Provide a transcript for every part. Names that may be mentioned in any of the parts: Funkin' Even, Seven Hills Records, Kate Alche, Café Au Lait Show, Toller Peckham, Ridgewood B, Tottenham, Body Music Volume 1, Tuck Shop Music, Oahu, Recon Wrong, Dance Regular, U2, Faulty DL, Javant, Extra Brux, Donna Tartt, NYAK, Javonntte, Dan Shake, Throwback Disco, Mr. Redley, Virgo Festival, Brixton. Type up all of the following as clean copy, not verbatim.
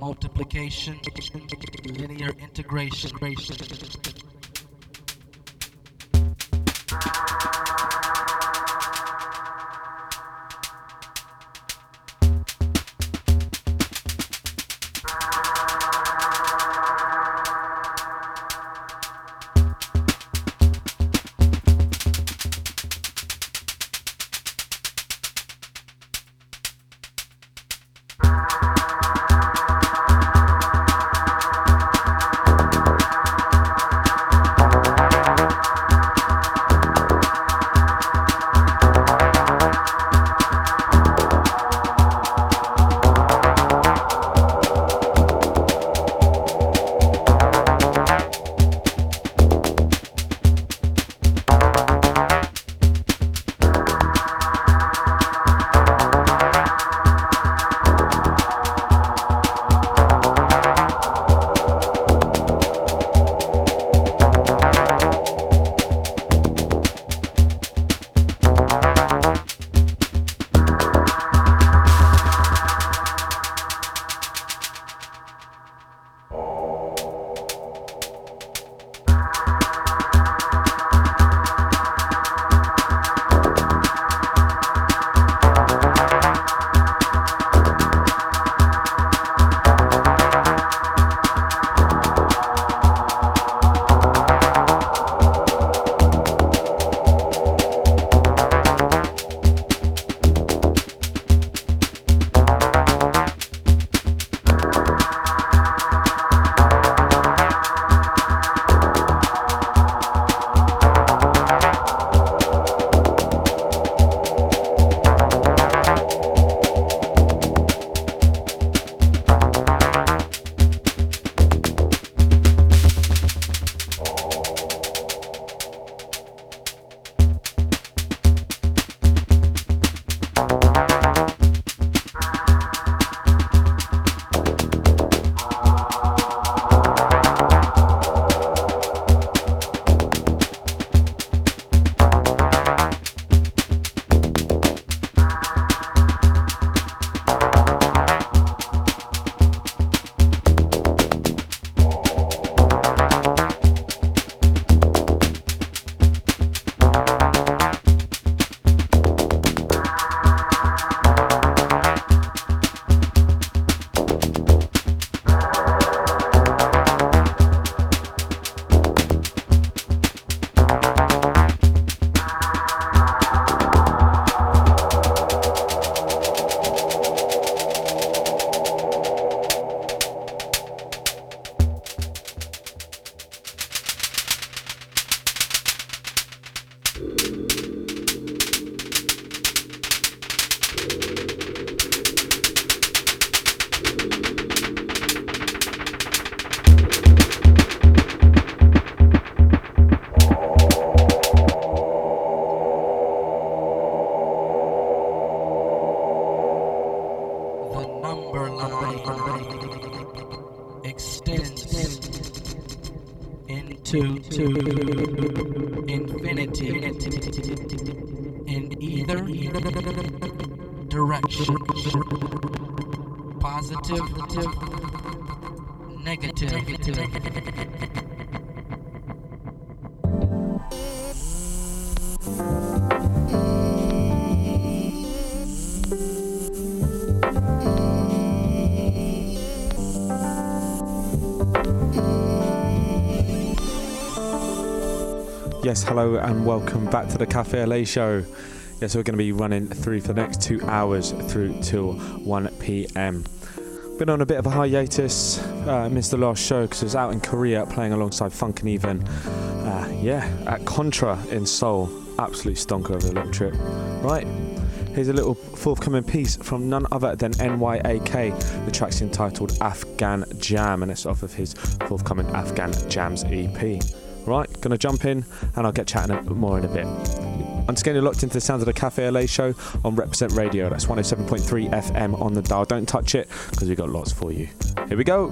multiplication, linear integration. Yes, hello and welcome back to the Café Au Lait Show. Yeah, so we're going to be running through for the next 2 hours through till 1 p.m. Been on a bit of a hiatus, missed the last show because I was out in Korea playing alongside Funkin' Even, at Contra in Seoul. Absolute stonker of a little trip. Right, here's a little forthcoming piece from none other than NYAK. The track's entitled Afghan Jam and it's off of his forthcoming Afghan Jams EP. Right, gonna jump in and I'll get chatting more in a bit. I'm just getting locked into the sounds of the Café Au Lait Show on Represent Radio. That's 107.3 FM on the dial. Don't touch it because we've got lots for you. Here we go.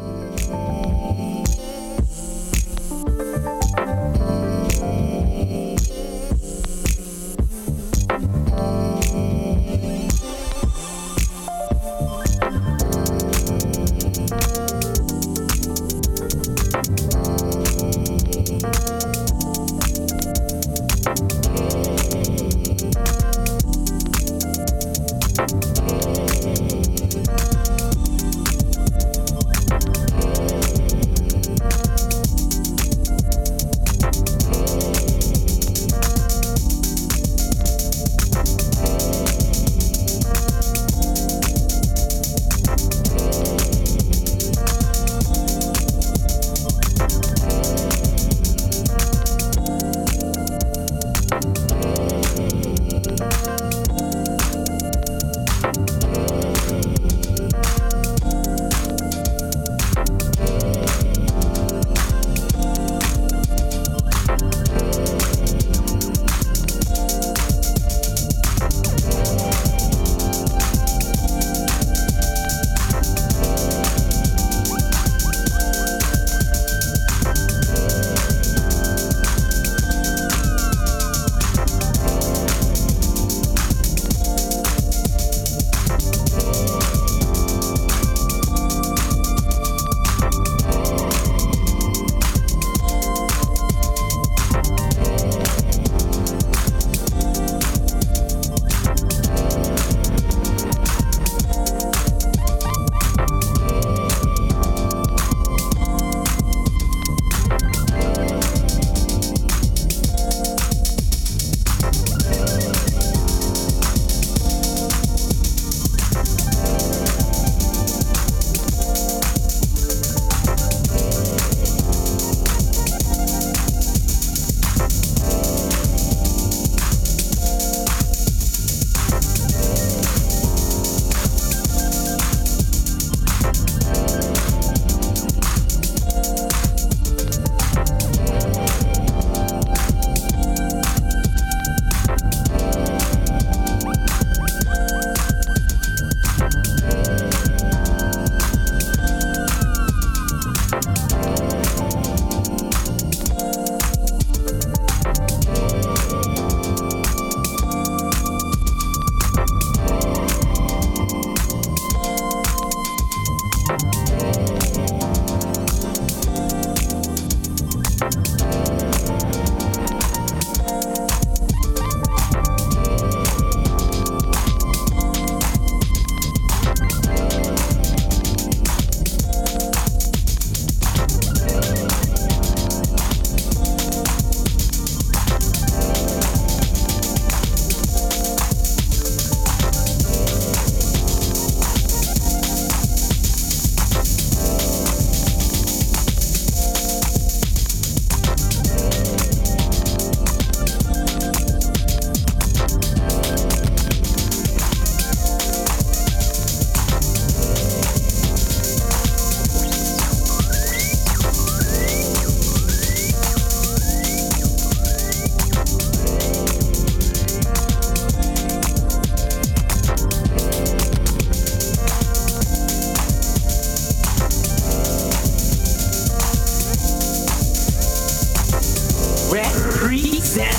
Represent.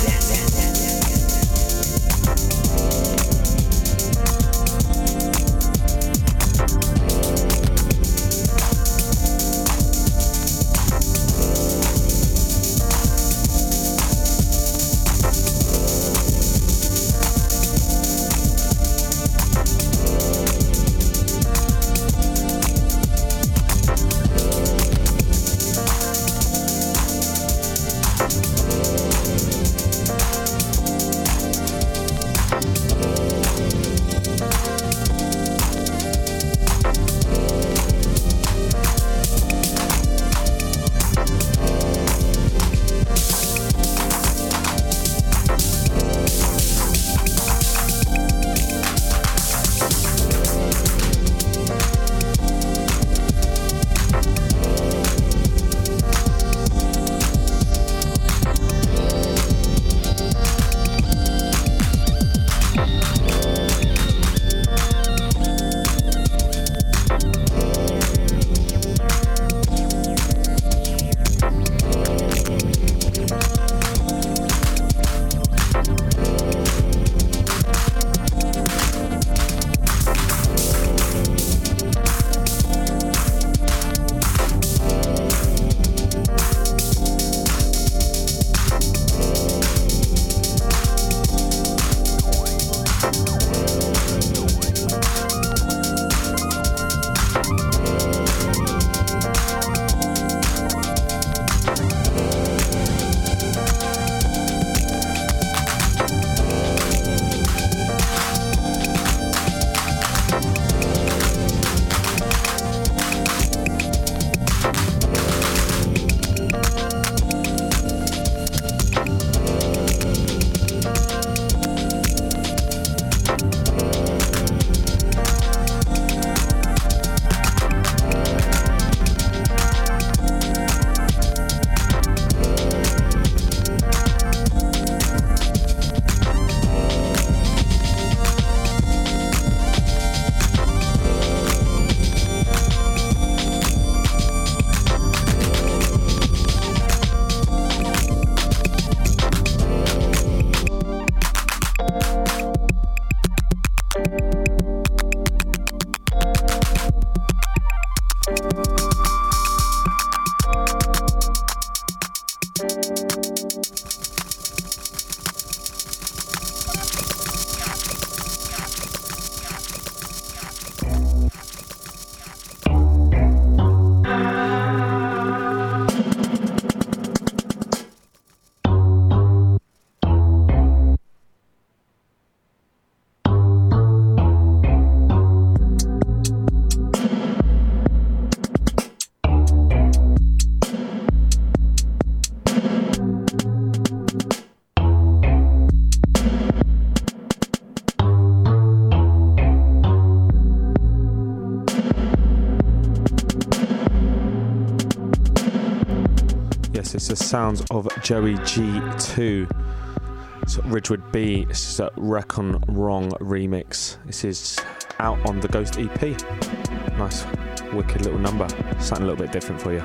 It's the sounds of Joey G2. It's Ridgewood B. This is a Recon Wrong remix. This is out on the Ghost EP. Nice, wicked little number. Something a little bit different for you.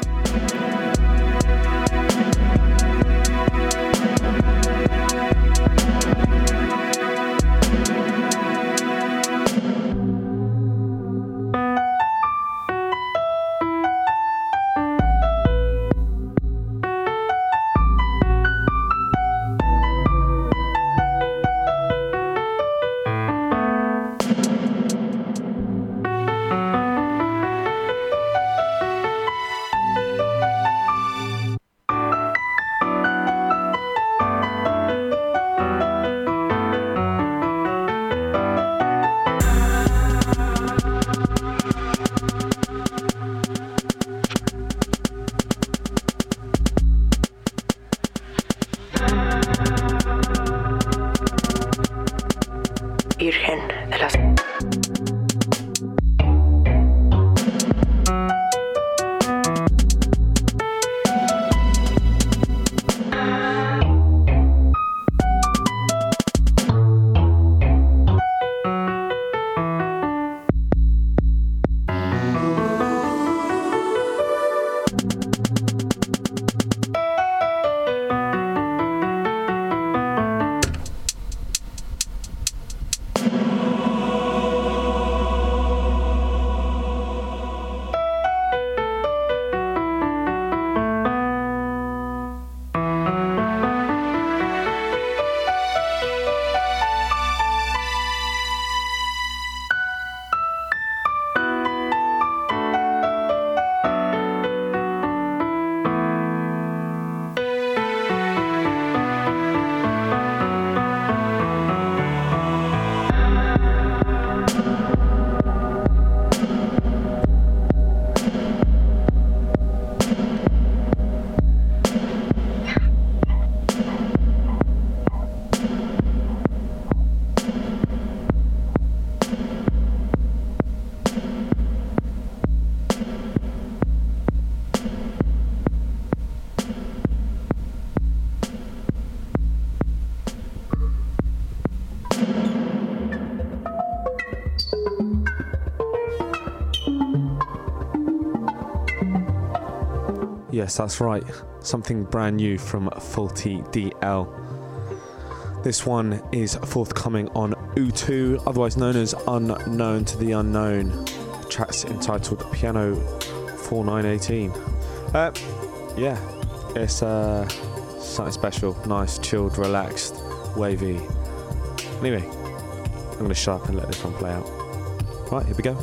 Yes, that's right. Something brand new from Faulty DL. This one is forthcoming on U2, otherwise known as Unknown to the Unknown. The track's entitled Piano 4918. Yeah, it's something special. Nice, chilled, relaxed, wavy. Anyway, I'm going to shut up and let this one play out. Right, here we go.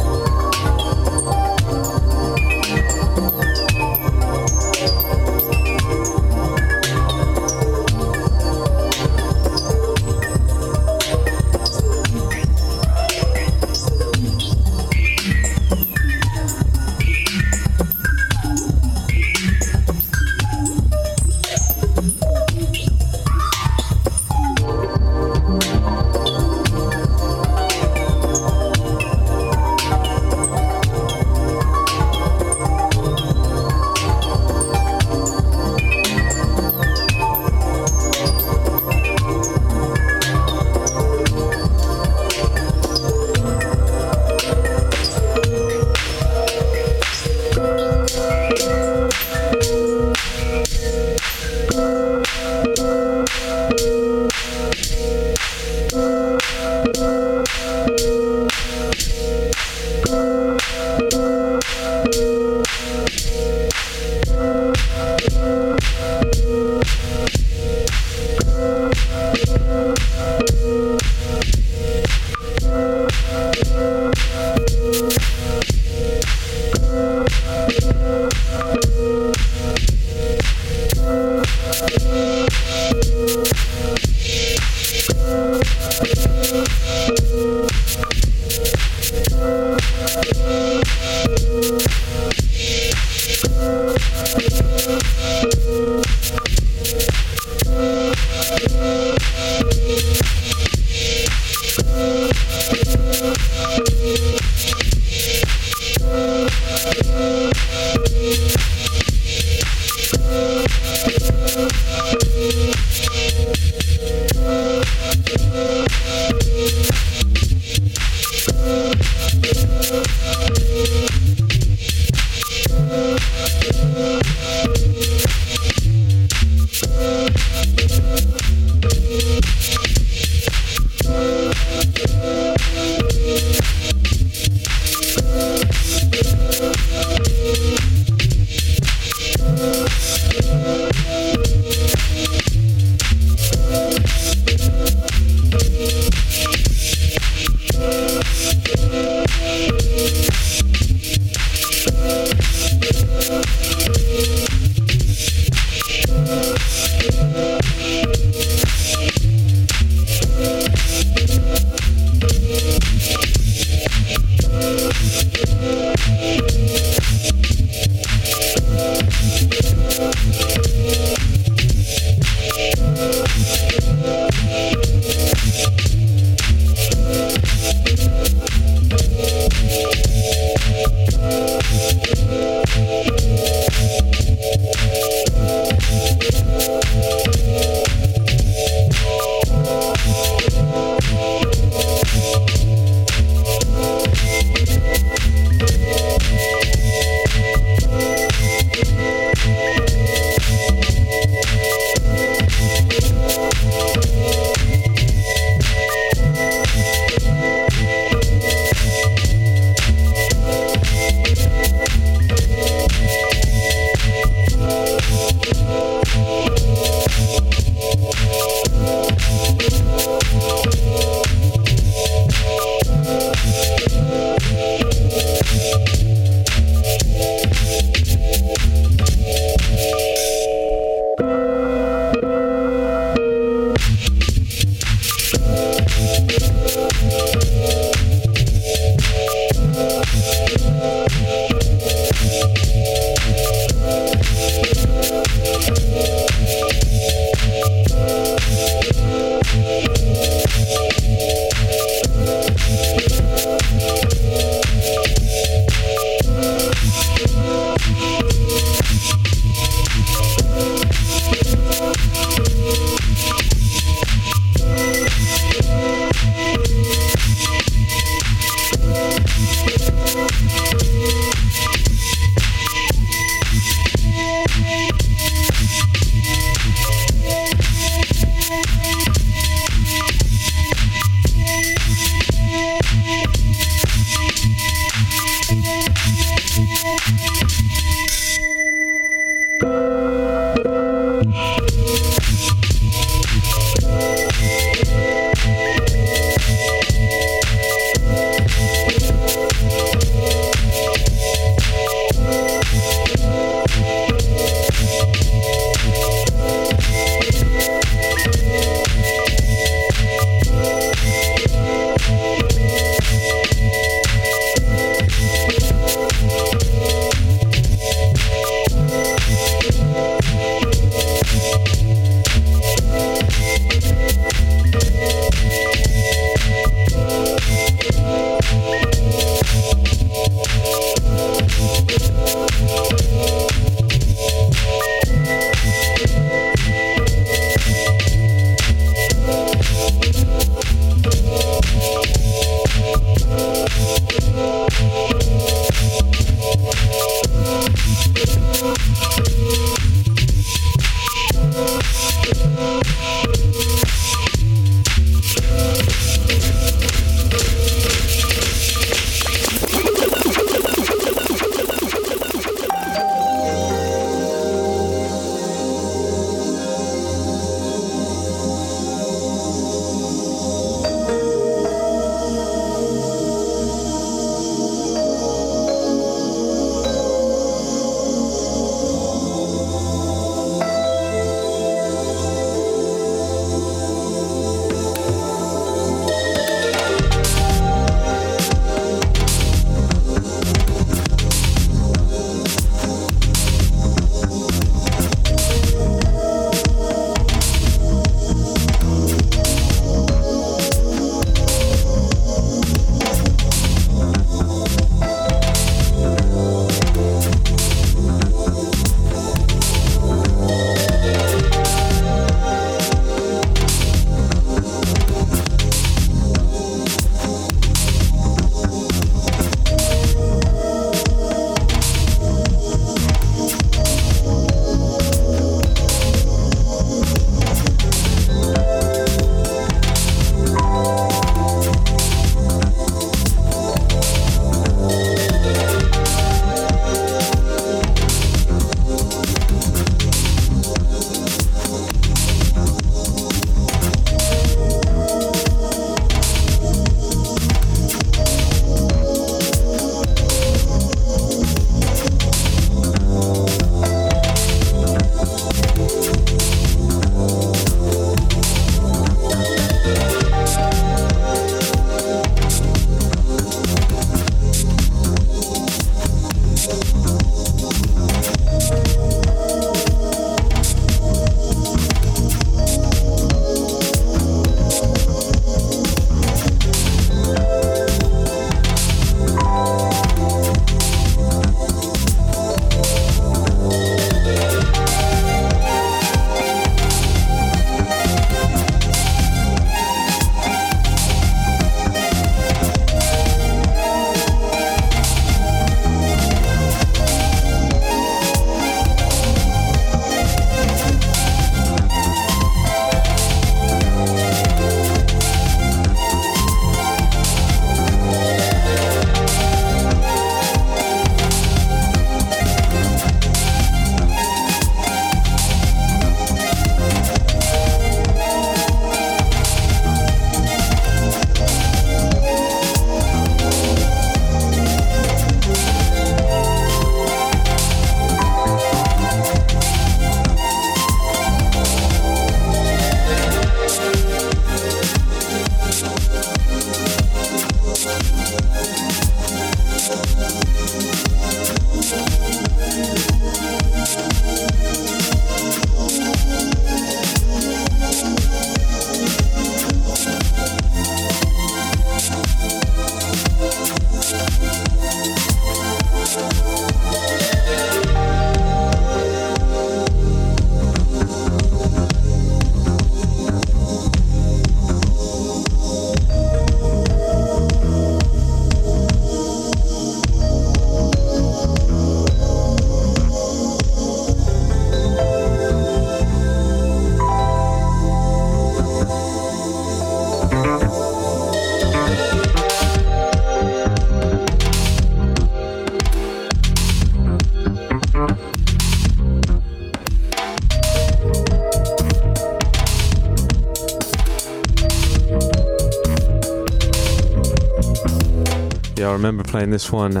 Yeah, I remember playing this one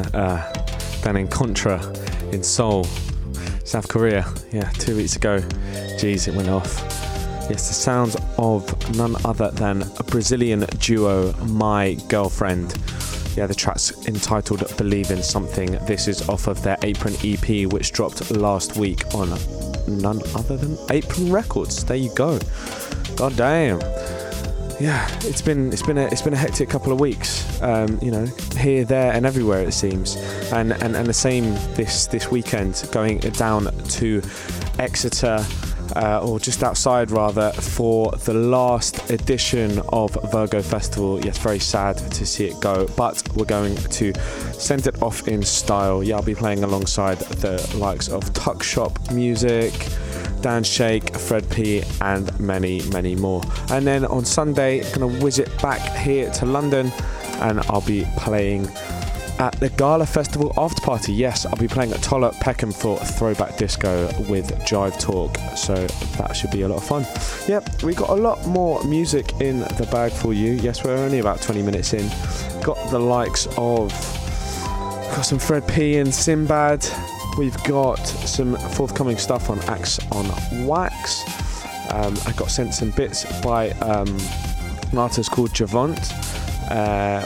down in Contra in Seoul, South Korea, yeah, 2 weeks ago. Jeez, it went off. Yes, the sounds of none other than a Brazilian duo, My Girlfriend. Yeah, the track's entitled Believe in Something. This is off of their Apron EP, which dropped last week on none other than Apron Records. There you go. God damn. Yeah, it's been a hectic couple of weeks. You know, here, there, and everywhere it seems. And the same this weekend, going down to Exeter. Or just outside rather, for the last edition of Virgo Festival. Yes, very sad to see it go, but we're going to send it off in style. Yeah, I'll be playing alongside the likes of Tuck Shop Music, Dan Shake, Fred P, and many, many more. And then on Sunday, going to whiz it back here to London, and I'll be playing at the Gala Festival after party. Yes, I'll be playing at Toller Peckham for Throwback Disco with Jive Talk, so that should be a lot of fun. Yep, we got a lot more music in the bag for you. Yes, we're only about 20 minutes in. Got the likes of, got some Fred P and Sinbad. We've got some forthcoming stuff on Axe on Wax. I got sent some bits by an artist called Javant.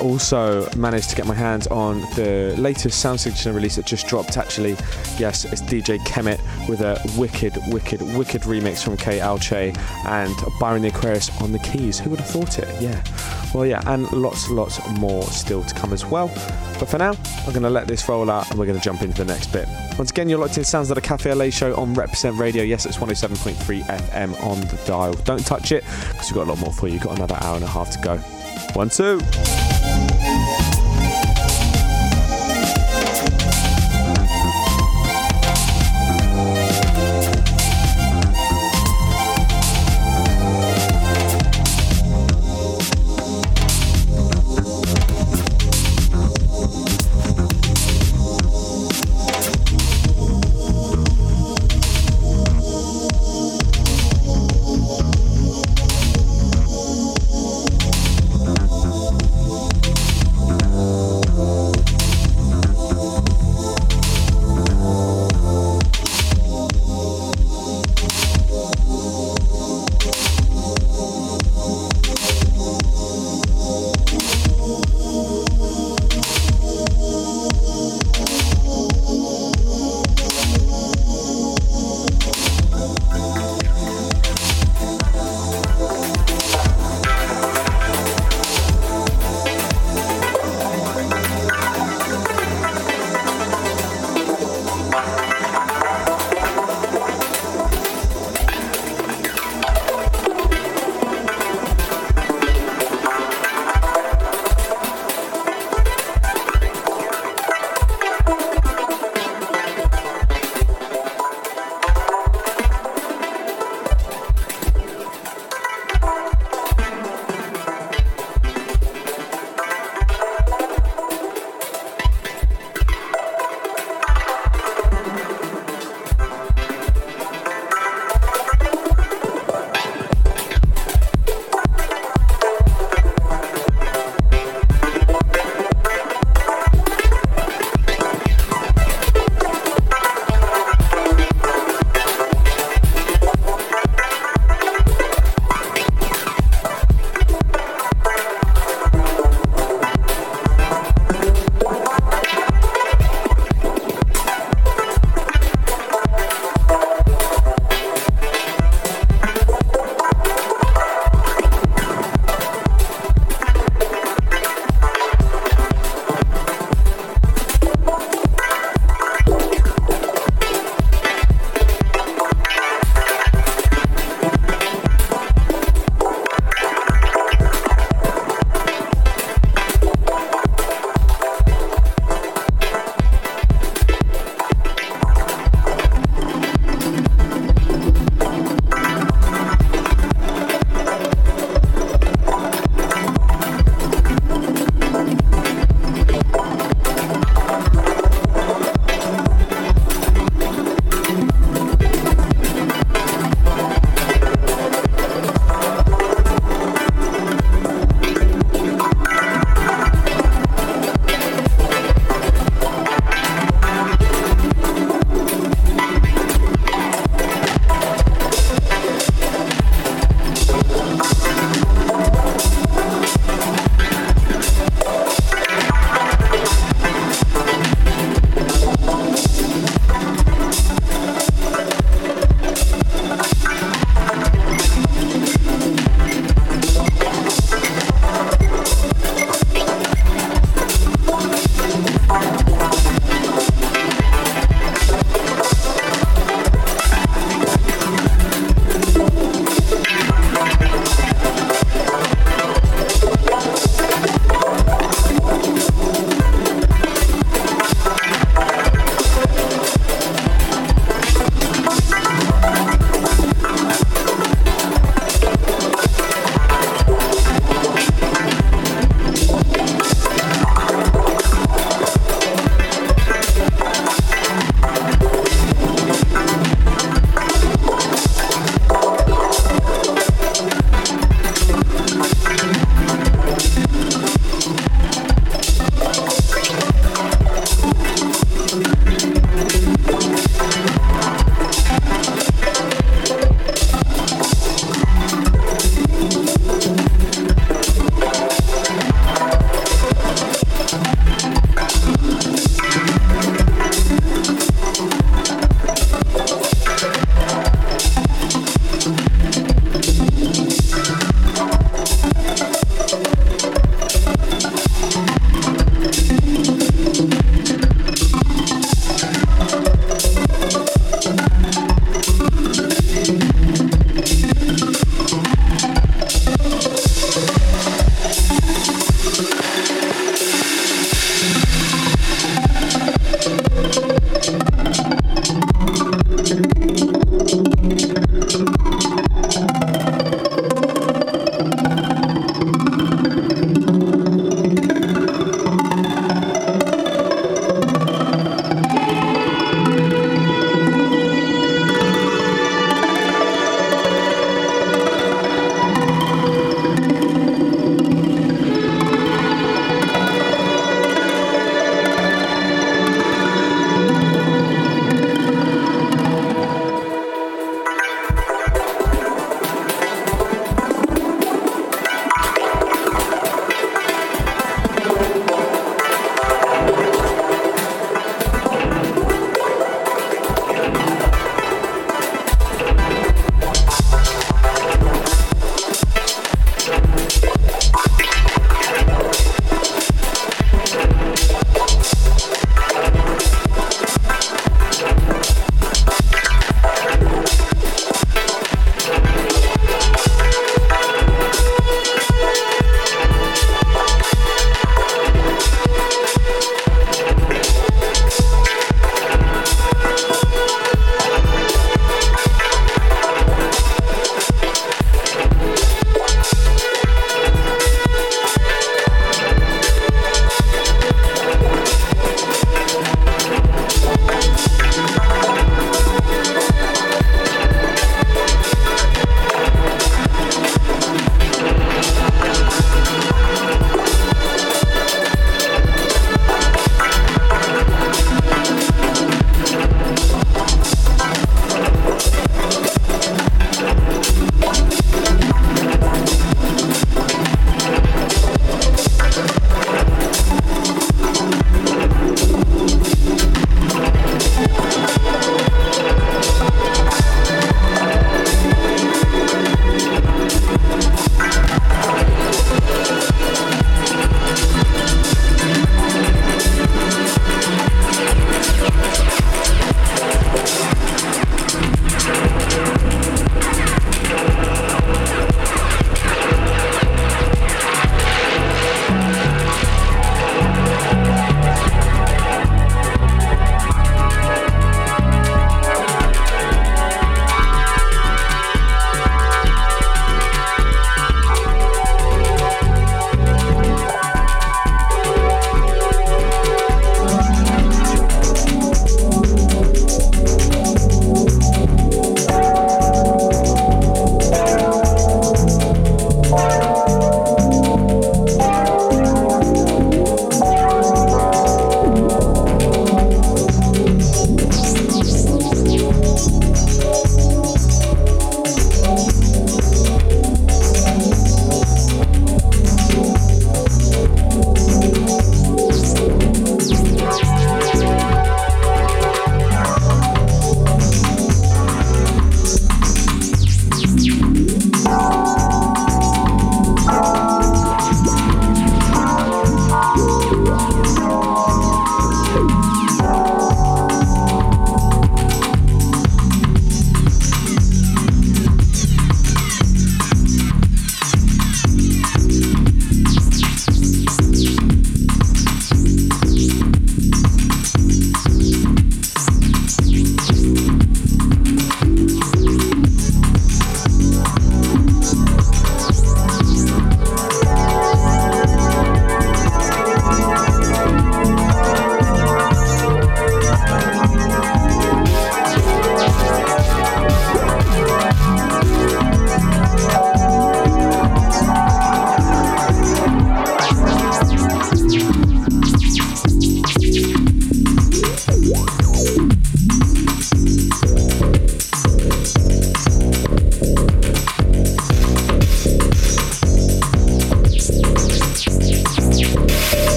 Also managed to get my hands on the latest Sound Signature release that just dropped, actually. Yes, it's DJ Kemet with a wicked remix from K. Alche and Byron the Aquarius on the keys. Who would have thought it? Yeah. Well, yeah, and lots more still to come as well. But for now, I'm going to let this roll out and we're going to jump into the next bit. Once again, you're locked in Sounds of the Café Au Lait Show on Represent Radio. Yes, it's 107.3 FM on the dial. Don't touch it because we've got a lot more for you. You've got another hour and a half to go. 1, 2.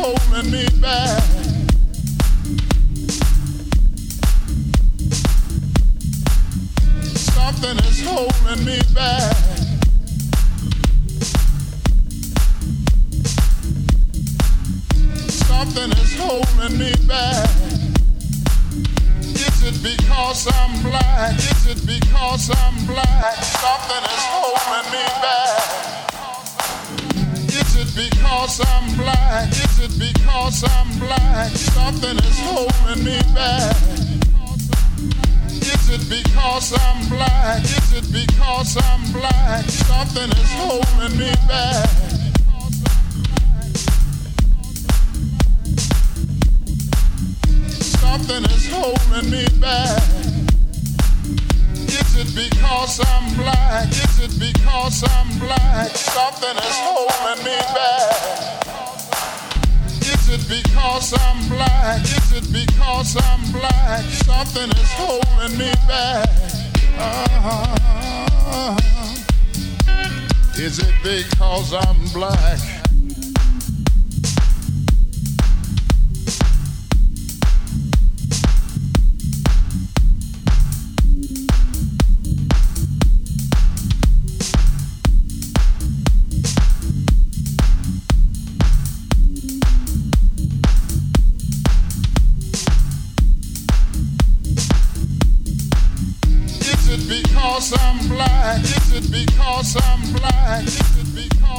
holding me back. Something is holding me back. Something is holding me back. Is it because I'm black? Is it because I'm black? Something is holding me back. Is it because I'm black? Is it because I'm black? Something is holding me back. Is it because I'm black? Is it because I'm black? Something is holding me back. Something is holding me back. Is it because I'm black? Is it because I'm black? Something is holding me back. Is it because I'm black? Is it because I'm black? Something is holding me back. Is it because I'm black? Is it because I'm black? Is it because I'm black? Is it because I'm black? Something is holding me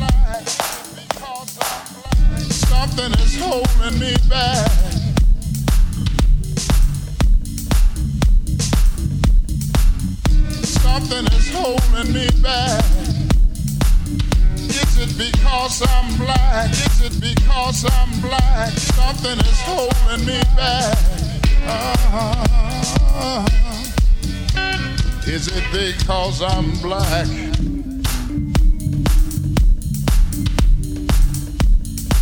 back. Something is holding me back. Is it because I'm black? Is it because I'm black? Something is holding me back. Is it because I'm black?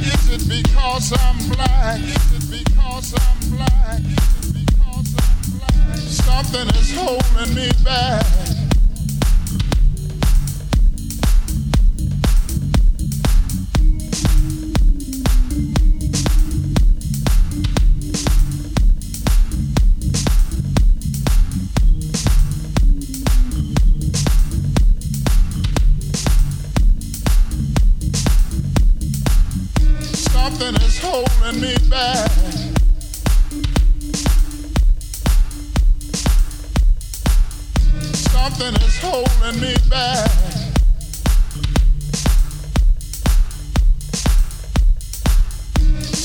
Is it because I'm black? Is it because I'm black? Is it because I'm black? Is it because I'm black? Something is holding me back. Something is holding me back. Something is holding me back.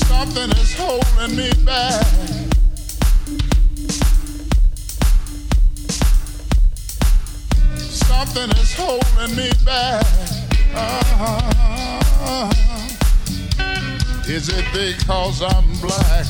Something is holding me back. Something is holding me back. Is it because I'm black?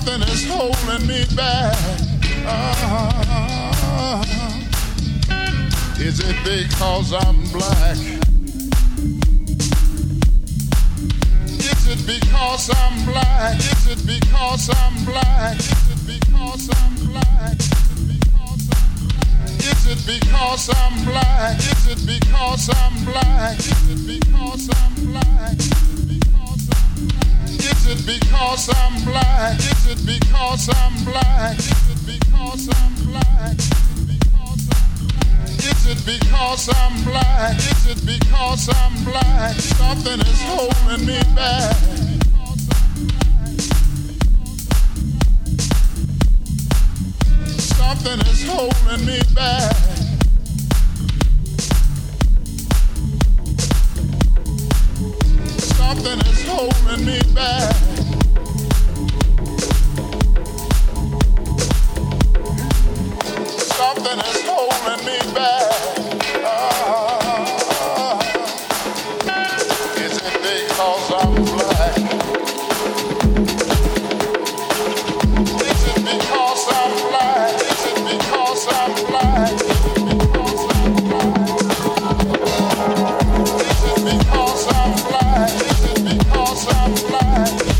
something is holding me back. Is it because I'm black? Is it because I'm black? Is it because I'm black? Is it because I'm black? Is it because I'm black? Is it because I'm black? Is it because I'm black? Is it because I'm black? Is it because I'm black? Is it because I'm black? Is it because I'm black? Is it because I'm black? Something is holding me back. Something is holding me back. Something is holding me back. Something is holding me back. Is it because I'm black? Is it because I'm black? Is it because I'm black? Is it because I'm black? Is it because I'm black?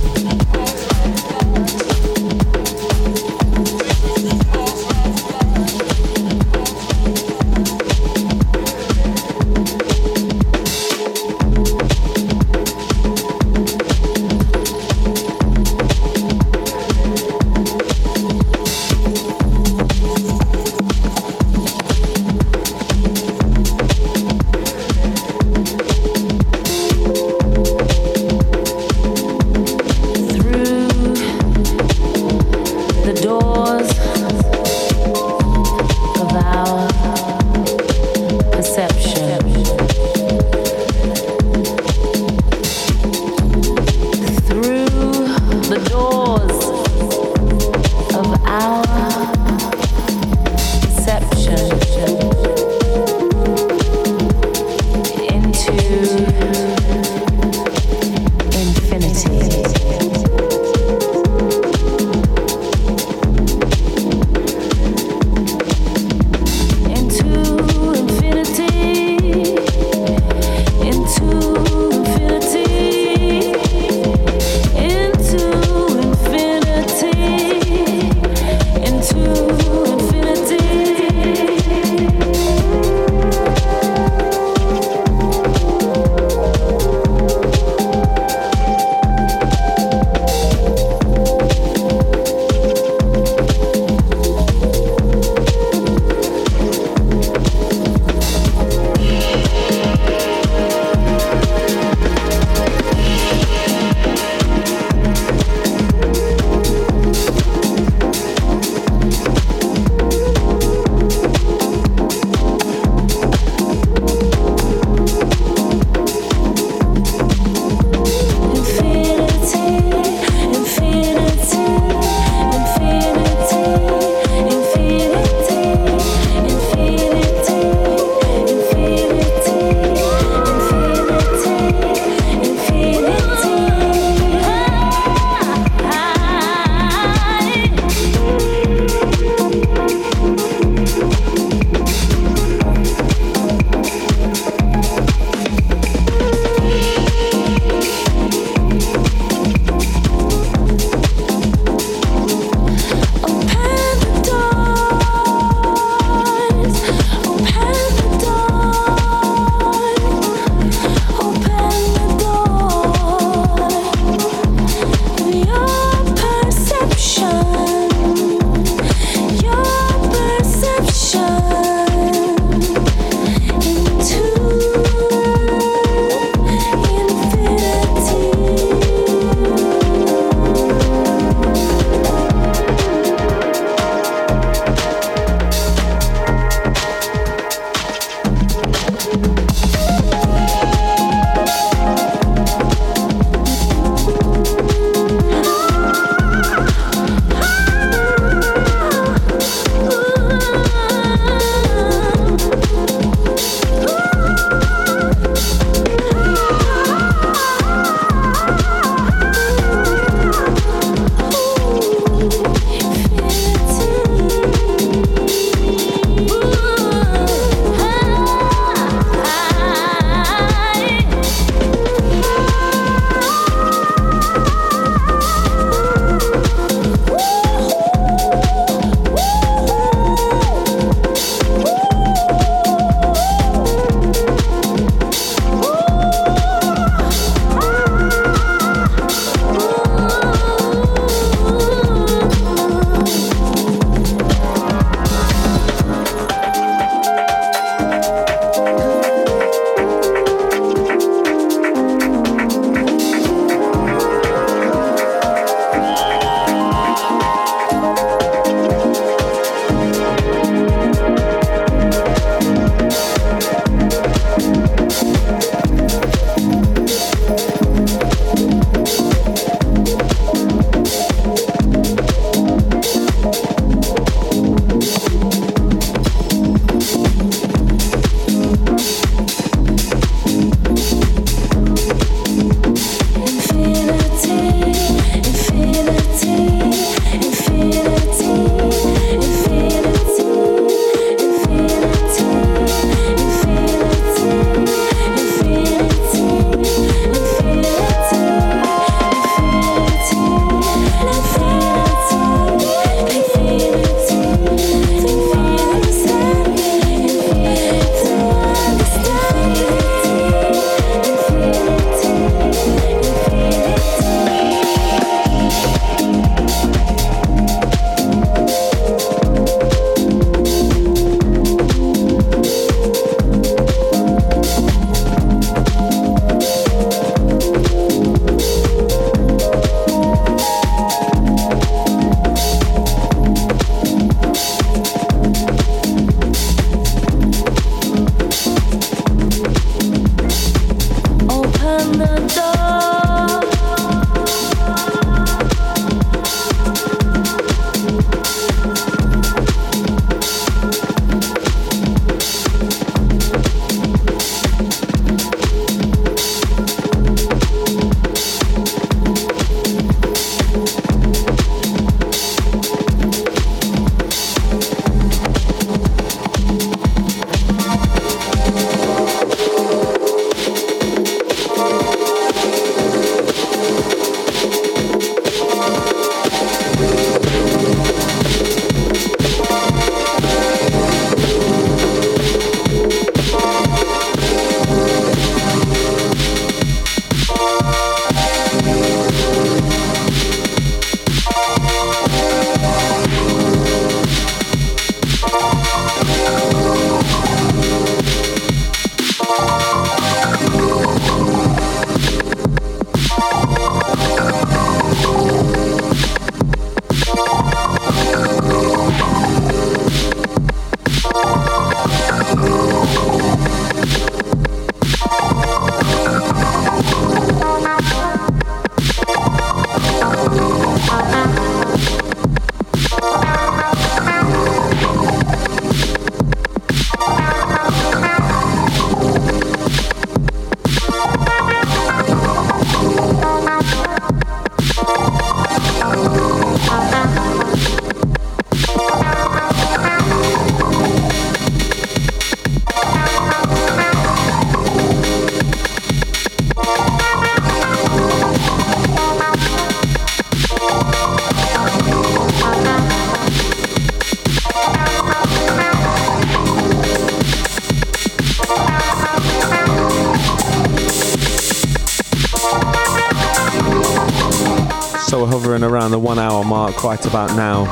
So we're hovering around the 1 hour mark right about now.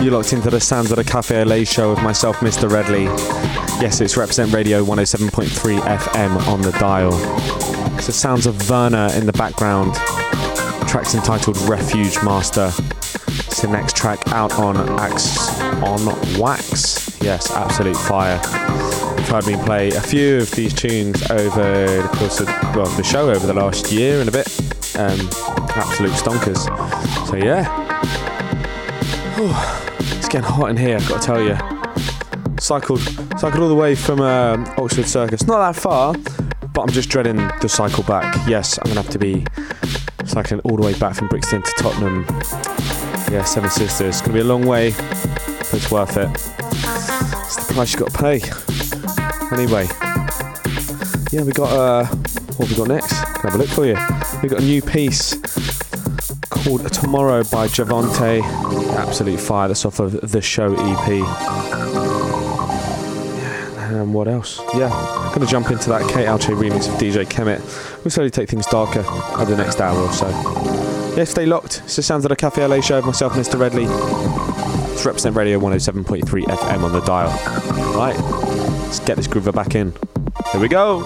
You locked into the sounds of the Café Au Lait Show with myself, Mr. Redley. Yes, it's Represent Radio 107.3 FM on the dial. It's the sounds of Verna in the background. The track's entitled Refuge Master. It's the next track out on Axe on Wax. Yes, absolute fire. You've heard me play a few of these tunes over the course of the show over the last year and a bit. Absolute stonkers. So yeah. Ooh, it's getting hot in here, I've got to tell you. Cycled all the way from Oxford Circus. Not that far, but I'm just dreading the cycle back. Yes, I'm going to have to be cycling all the way back from Brixton to Tottenham. Yeah, Seven Sisters. It's going to be a long way, but it's worth it. It's the price you've got to pay. Anyway. Yeah, we got... what have we got next? Can I have a look for you? We've got a new piece called Tomorrow by Javonntte. Absolute fire. That's off of the Show EP. And what else? Yeah, I'm going to jump into that Kate Alche remix of DJ Kemet. We'll slowly take things darker over the next hour or so. Yeah, stay locked. It's the sounds of the Café Au Lait Show with myself, Mr. Redley. It's Represent Radio 107.3 FM on the dial. Right, let's get this groover back in. Here we go.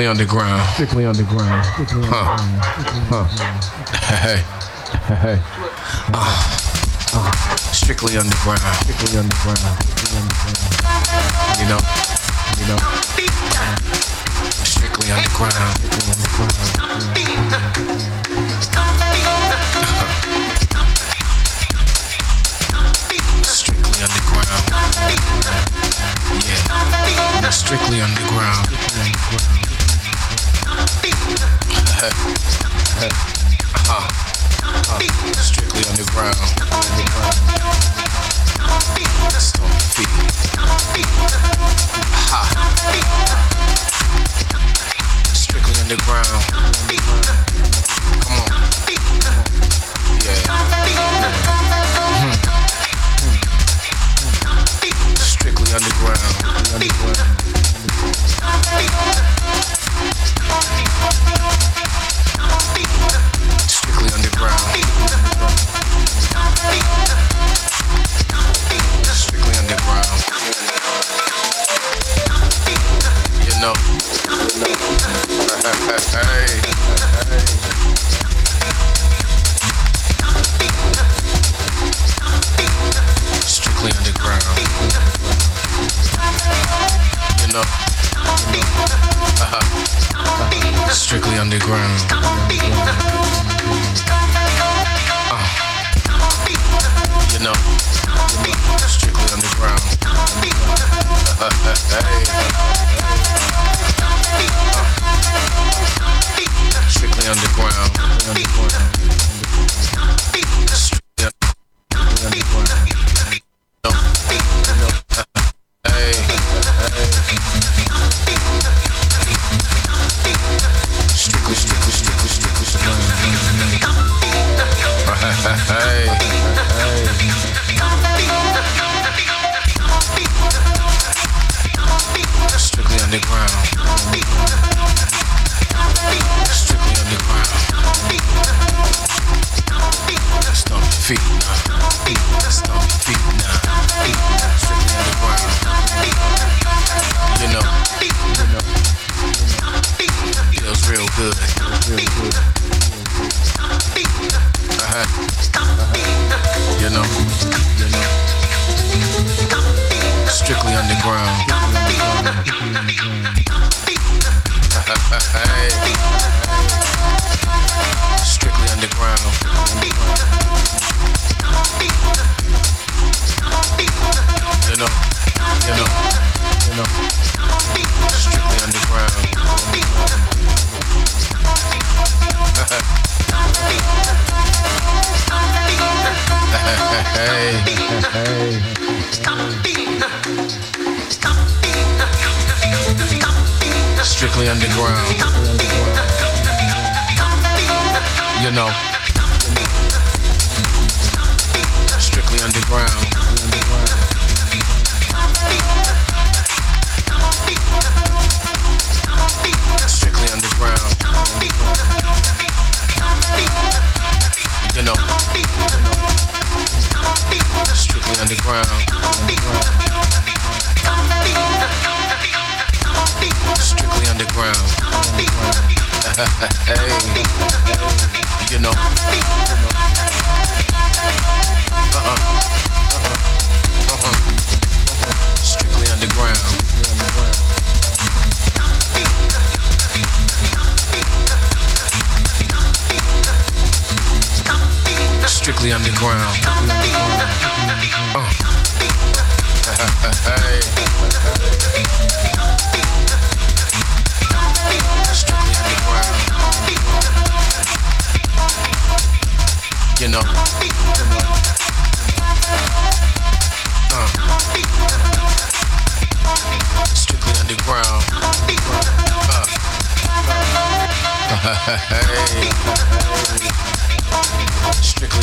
Strictly underground. You know. Strictly underground. Strictly underground. Strictly underground. Come on. Yeah. Strictly underground. Strictly underground. Strictly underground. Hey. Strictly underground. Strictly underground. Strictly underground. Strictly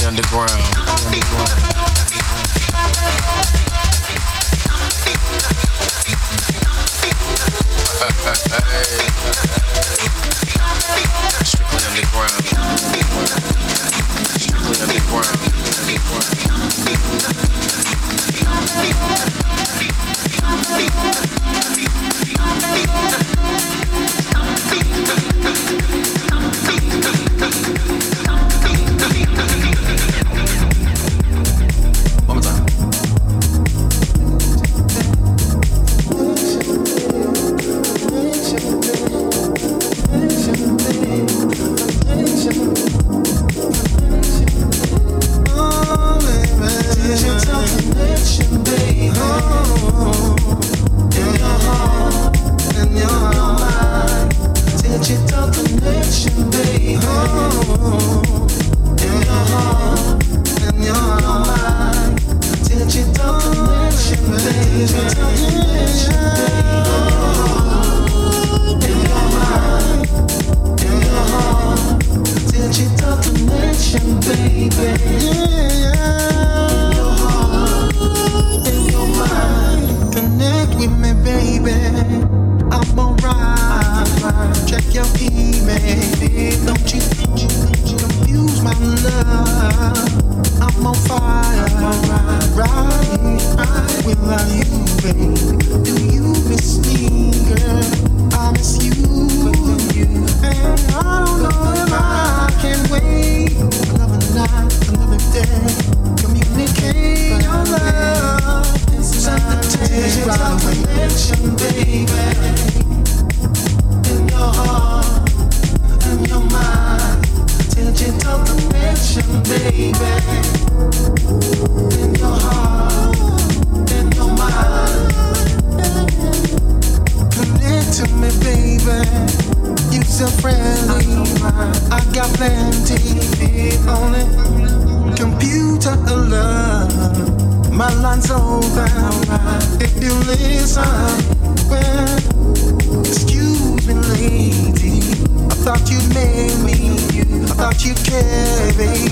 underground. My line's over. If you listen, well, excuse me, lady. I thought you'd make me. I thought you'd carry.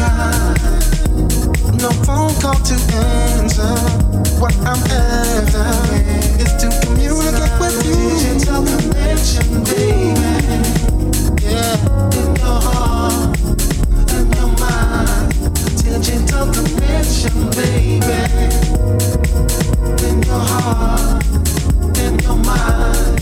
No phone call to answer. What I'm after is to communicate with you. Digital connection, baby. Yeah, in your heart and your mind. Digital connection, baby. In your heart, in your mind.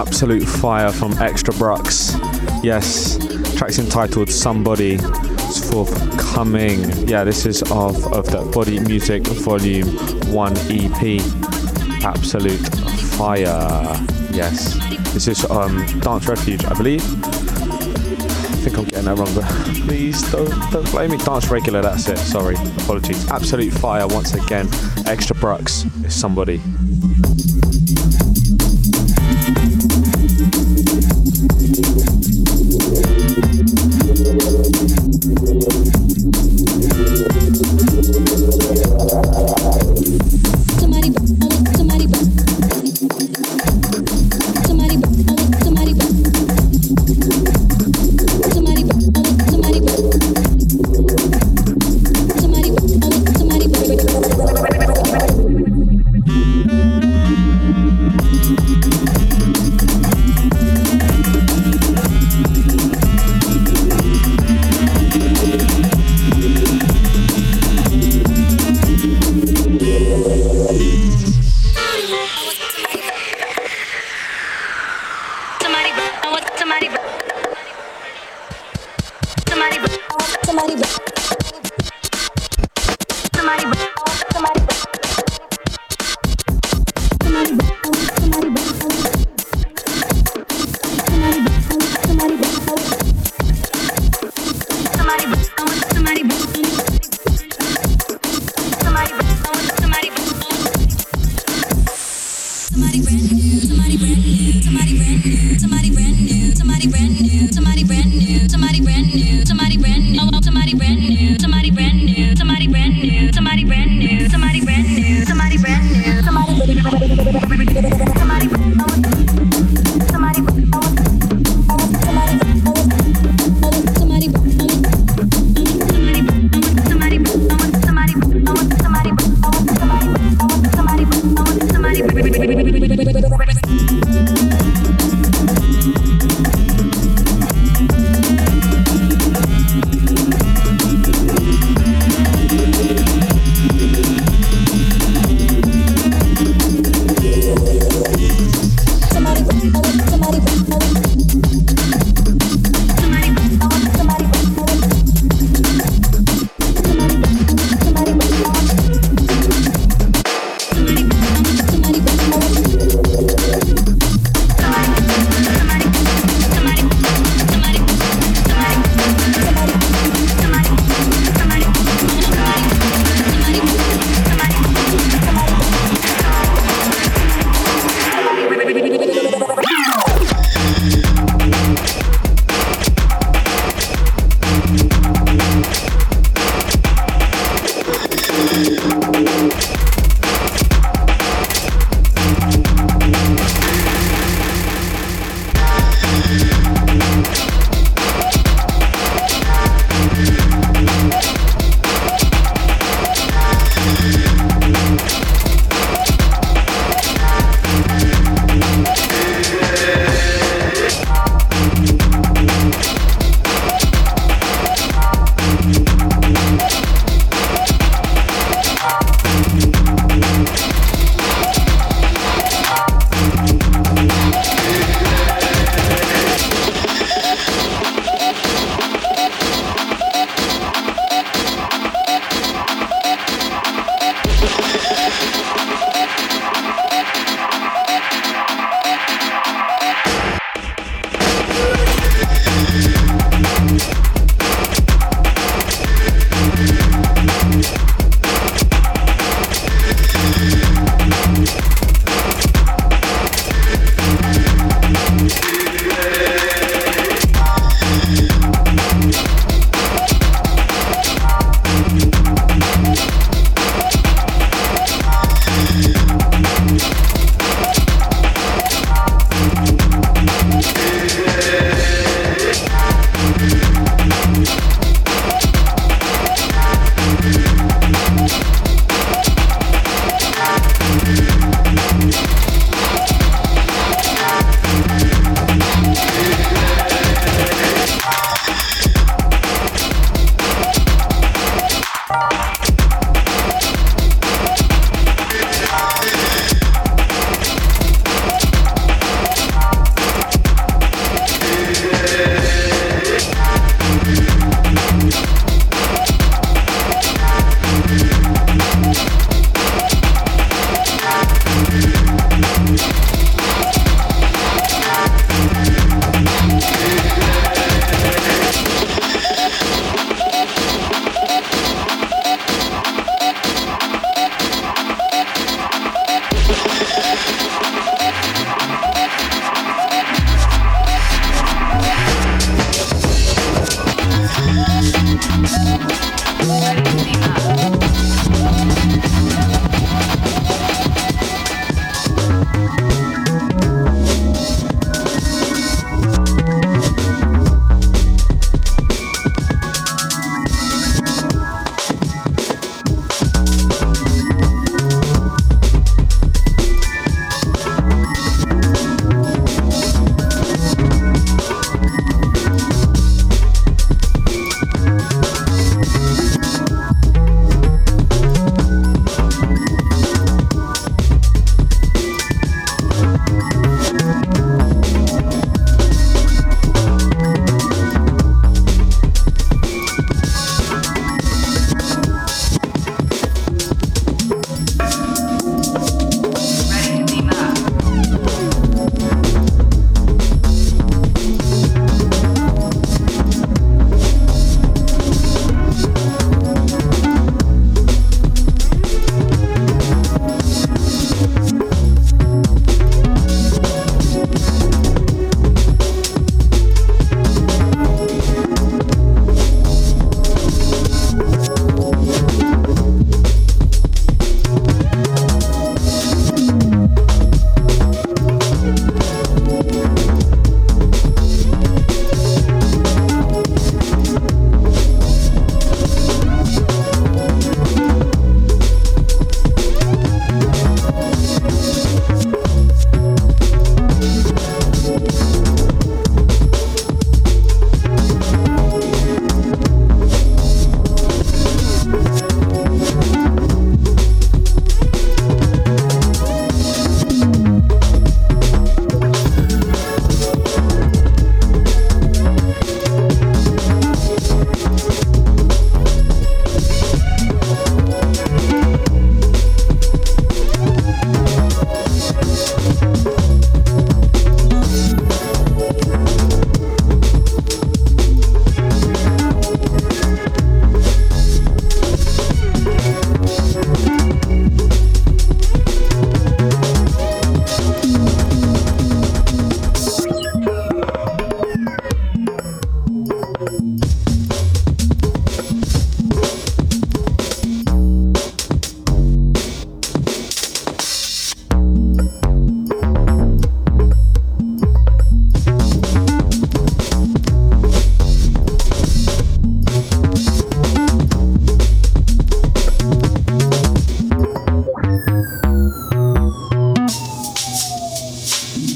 absolute fire from Extra Brux. Yes, track's entitled Somebody. It's forthcoming. Yeah, this is off that Body Music Volume 1 EP. Absolute fire. Yes. This is Dance Refuge, I believe. I think I'm getting that wrong, but please don't blame me. Dance Regular, that's it. Sorry. Apologies. Absolute fire once again. Extra Brux is Somebody.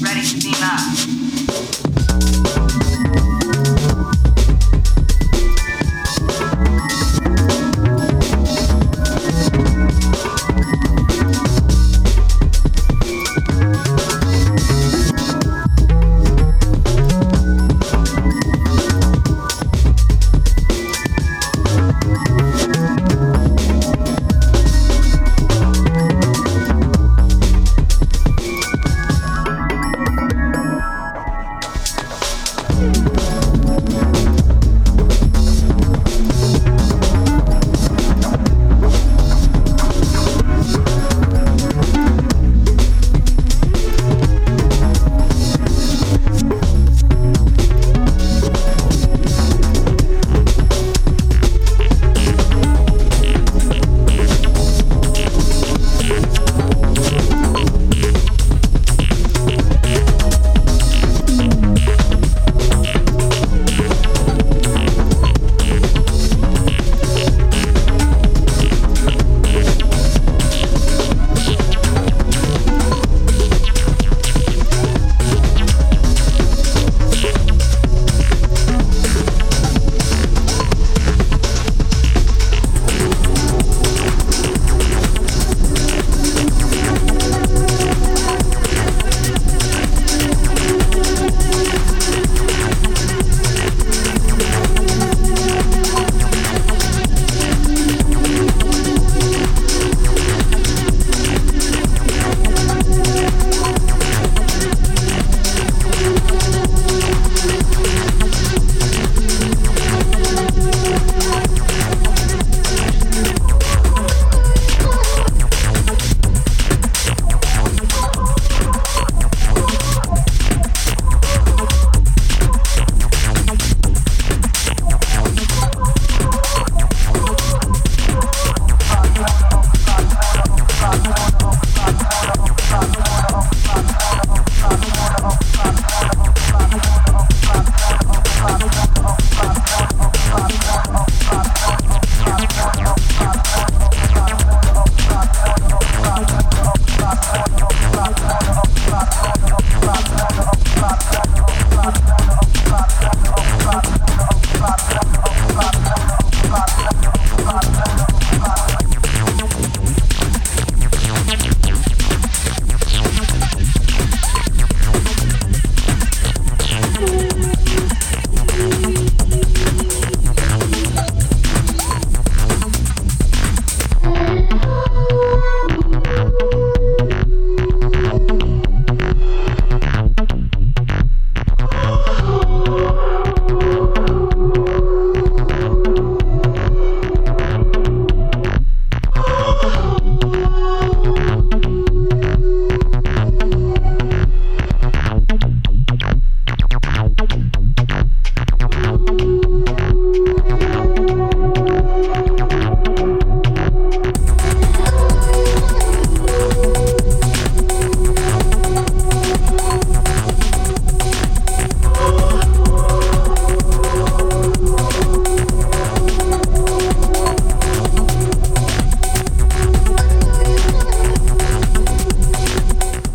ready to be loved.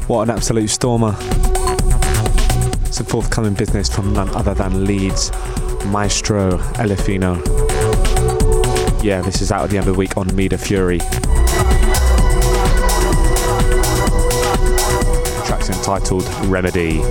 What an absolute stormer. It's a forthcoming business from none other than Leeds, Maestro Elefino. Yeah, this is out at the end of the week on Media Fury. The track's entitled Remedy.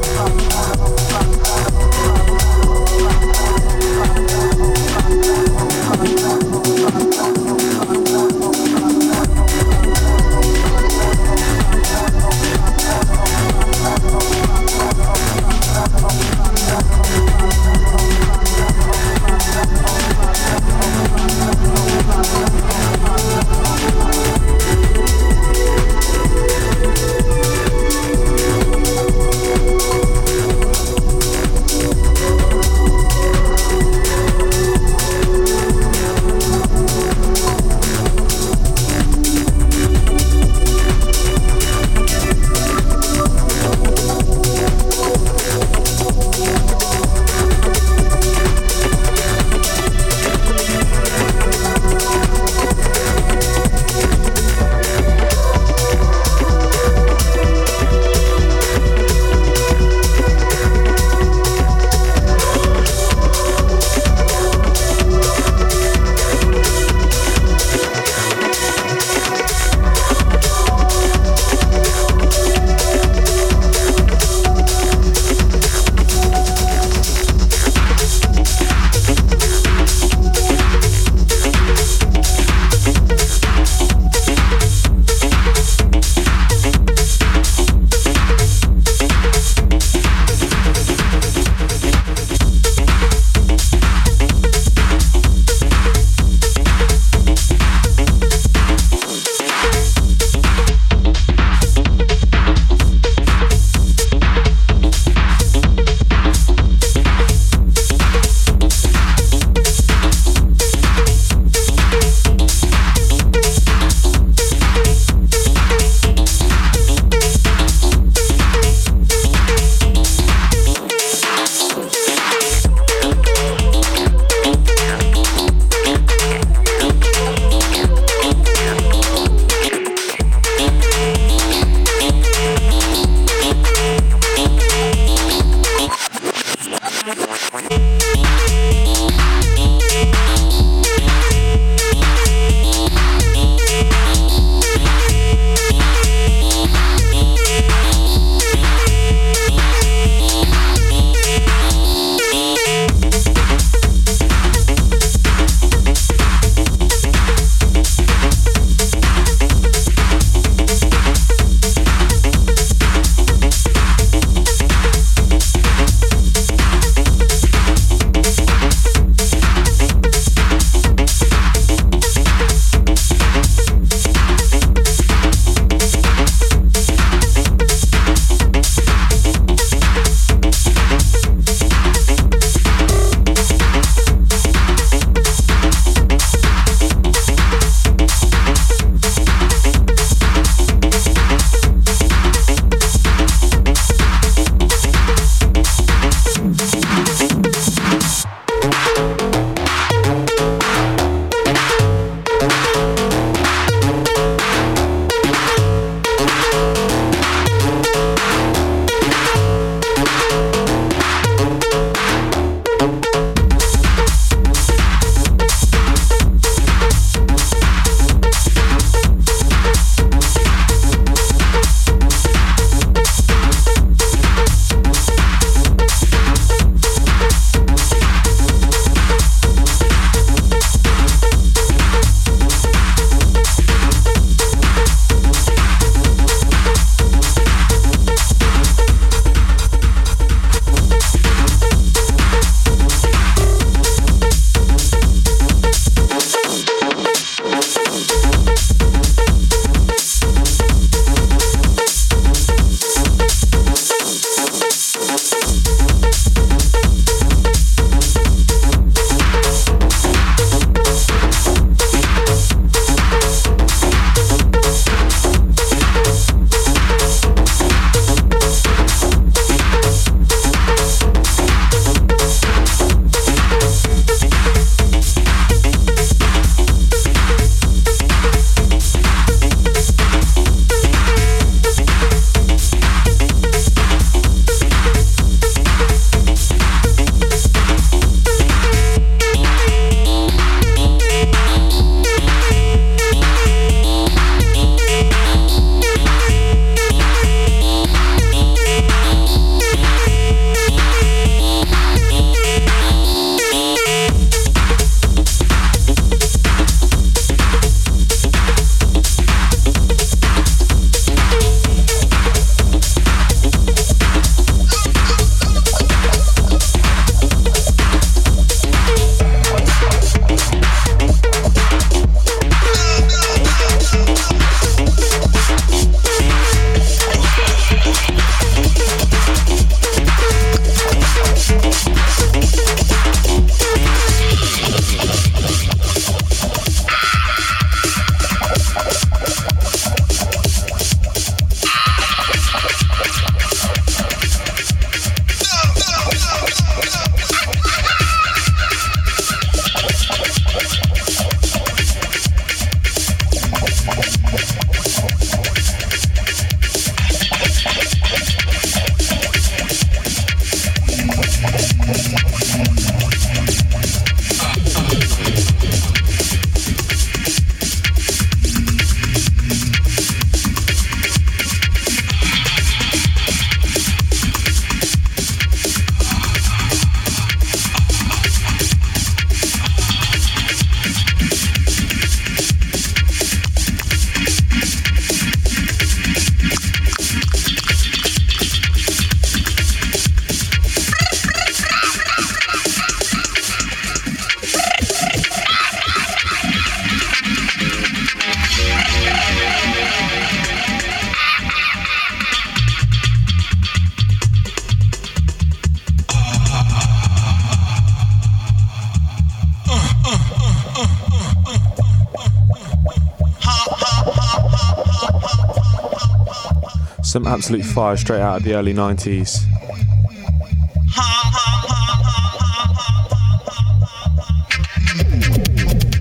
Some absolute fire straight out of the early 90s.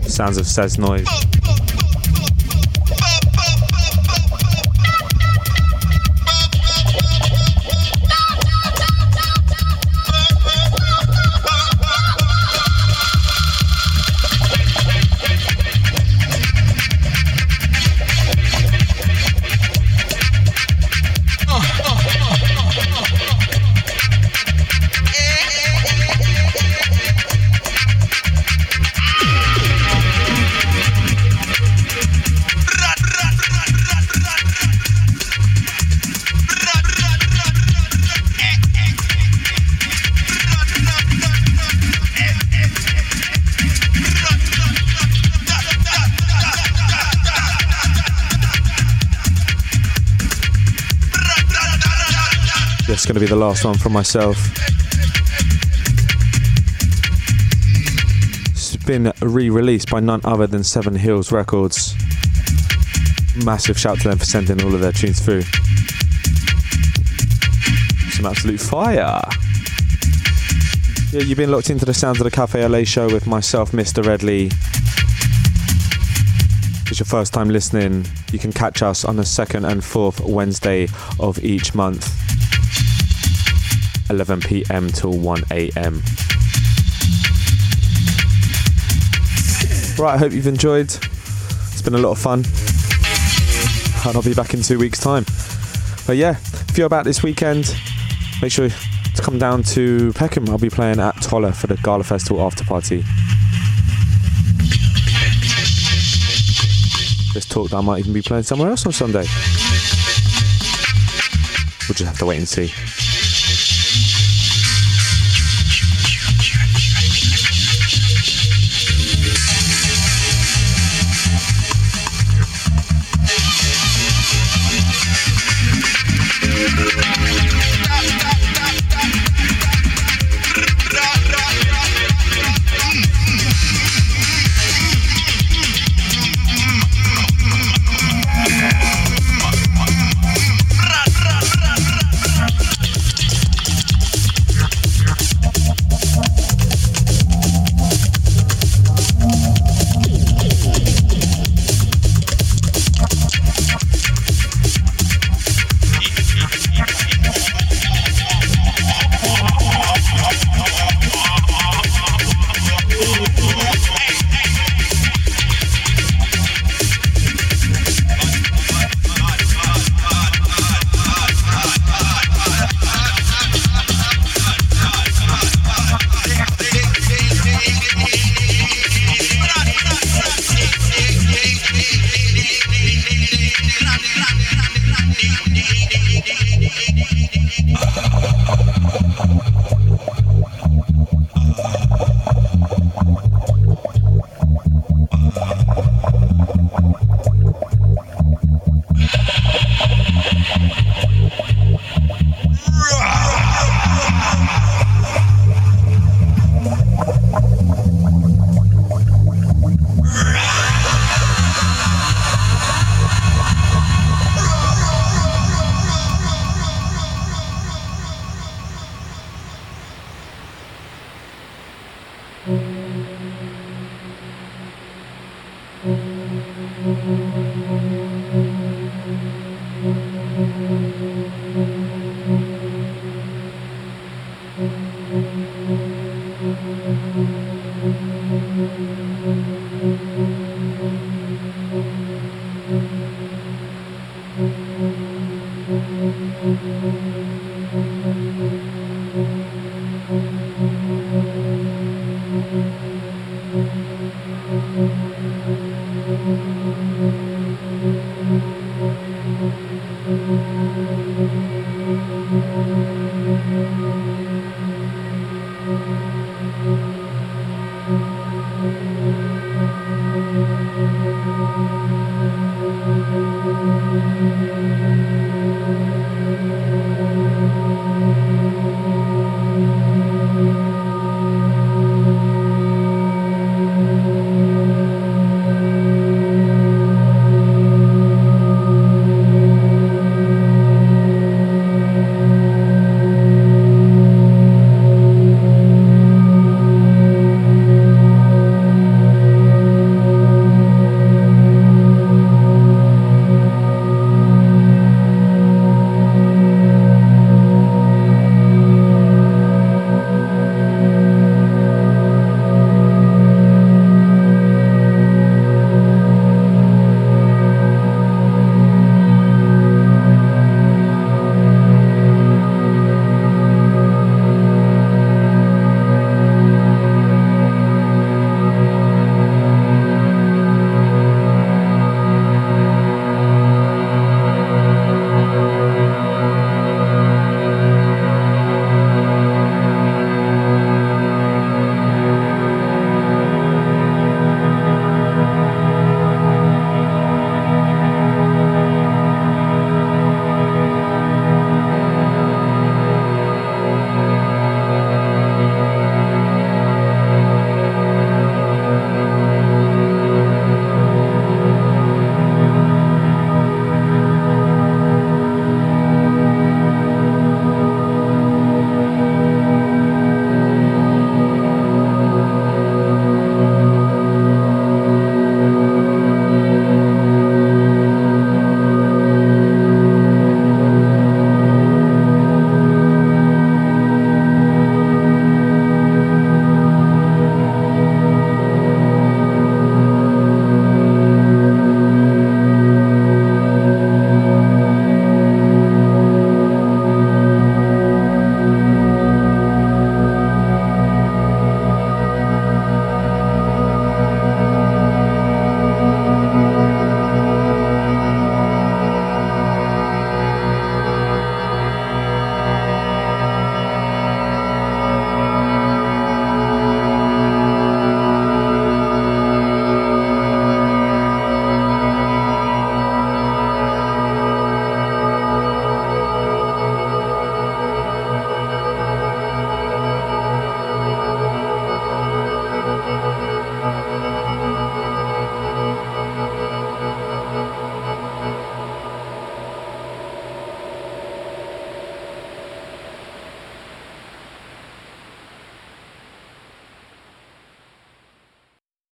Sounds of Sez Noise. Going to be the last one from myself. It's been re-released by none other than Seven Hills Records. Massive shout to them for sending all of their tunes through. Some absolute fire. Yeah, you've been locked into the sounds of the Café Au Lait Show with myself, Mr. Redley. If it's your first time listening, you can catch us on the second and fourth Wednesday of each month. 11 PM till 1 AM. Right, I hope you've enjoyed. It's been a lot of fun. And I'll be back in 2 weeks' time. But yeah, if you're about this weekend, make sure to come down to Peckham. I'll be playing at Toller for the Gala Festival after party. There's talk that I might even be playing somewhere else on Sunday. We'll just have to wait and see.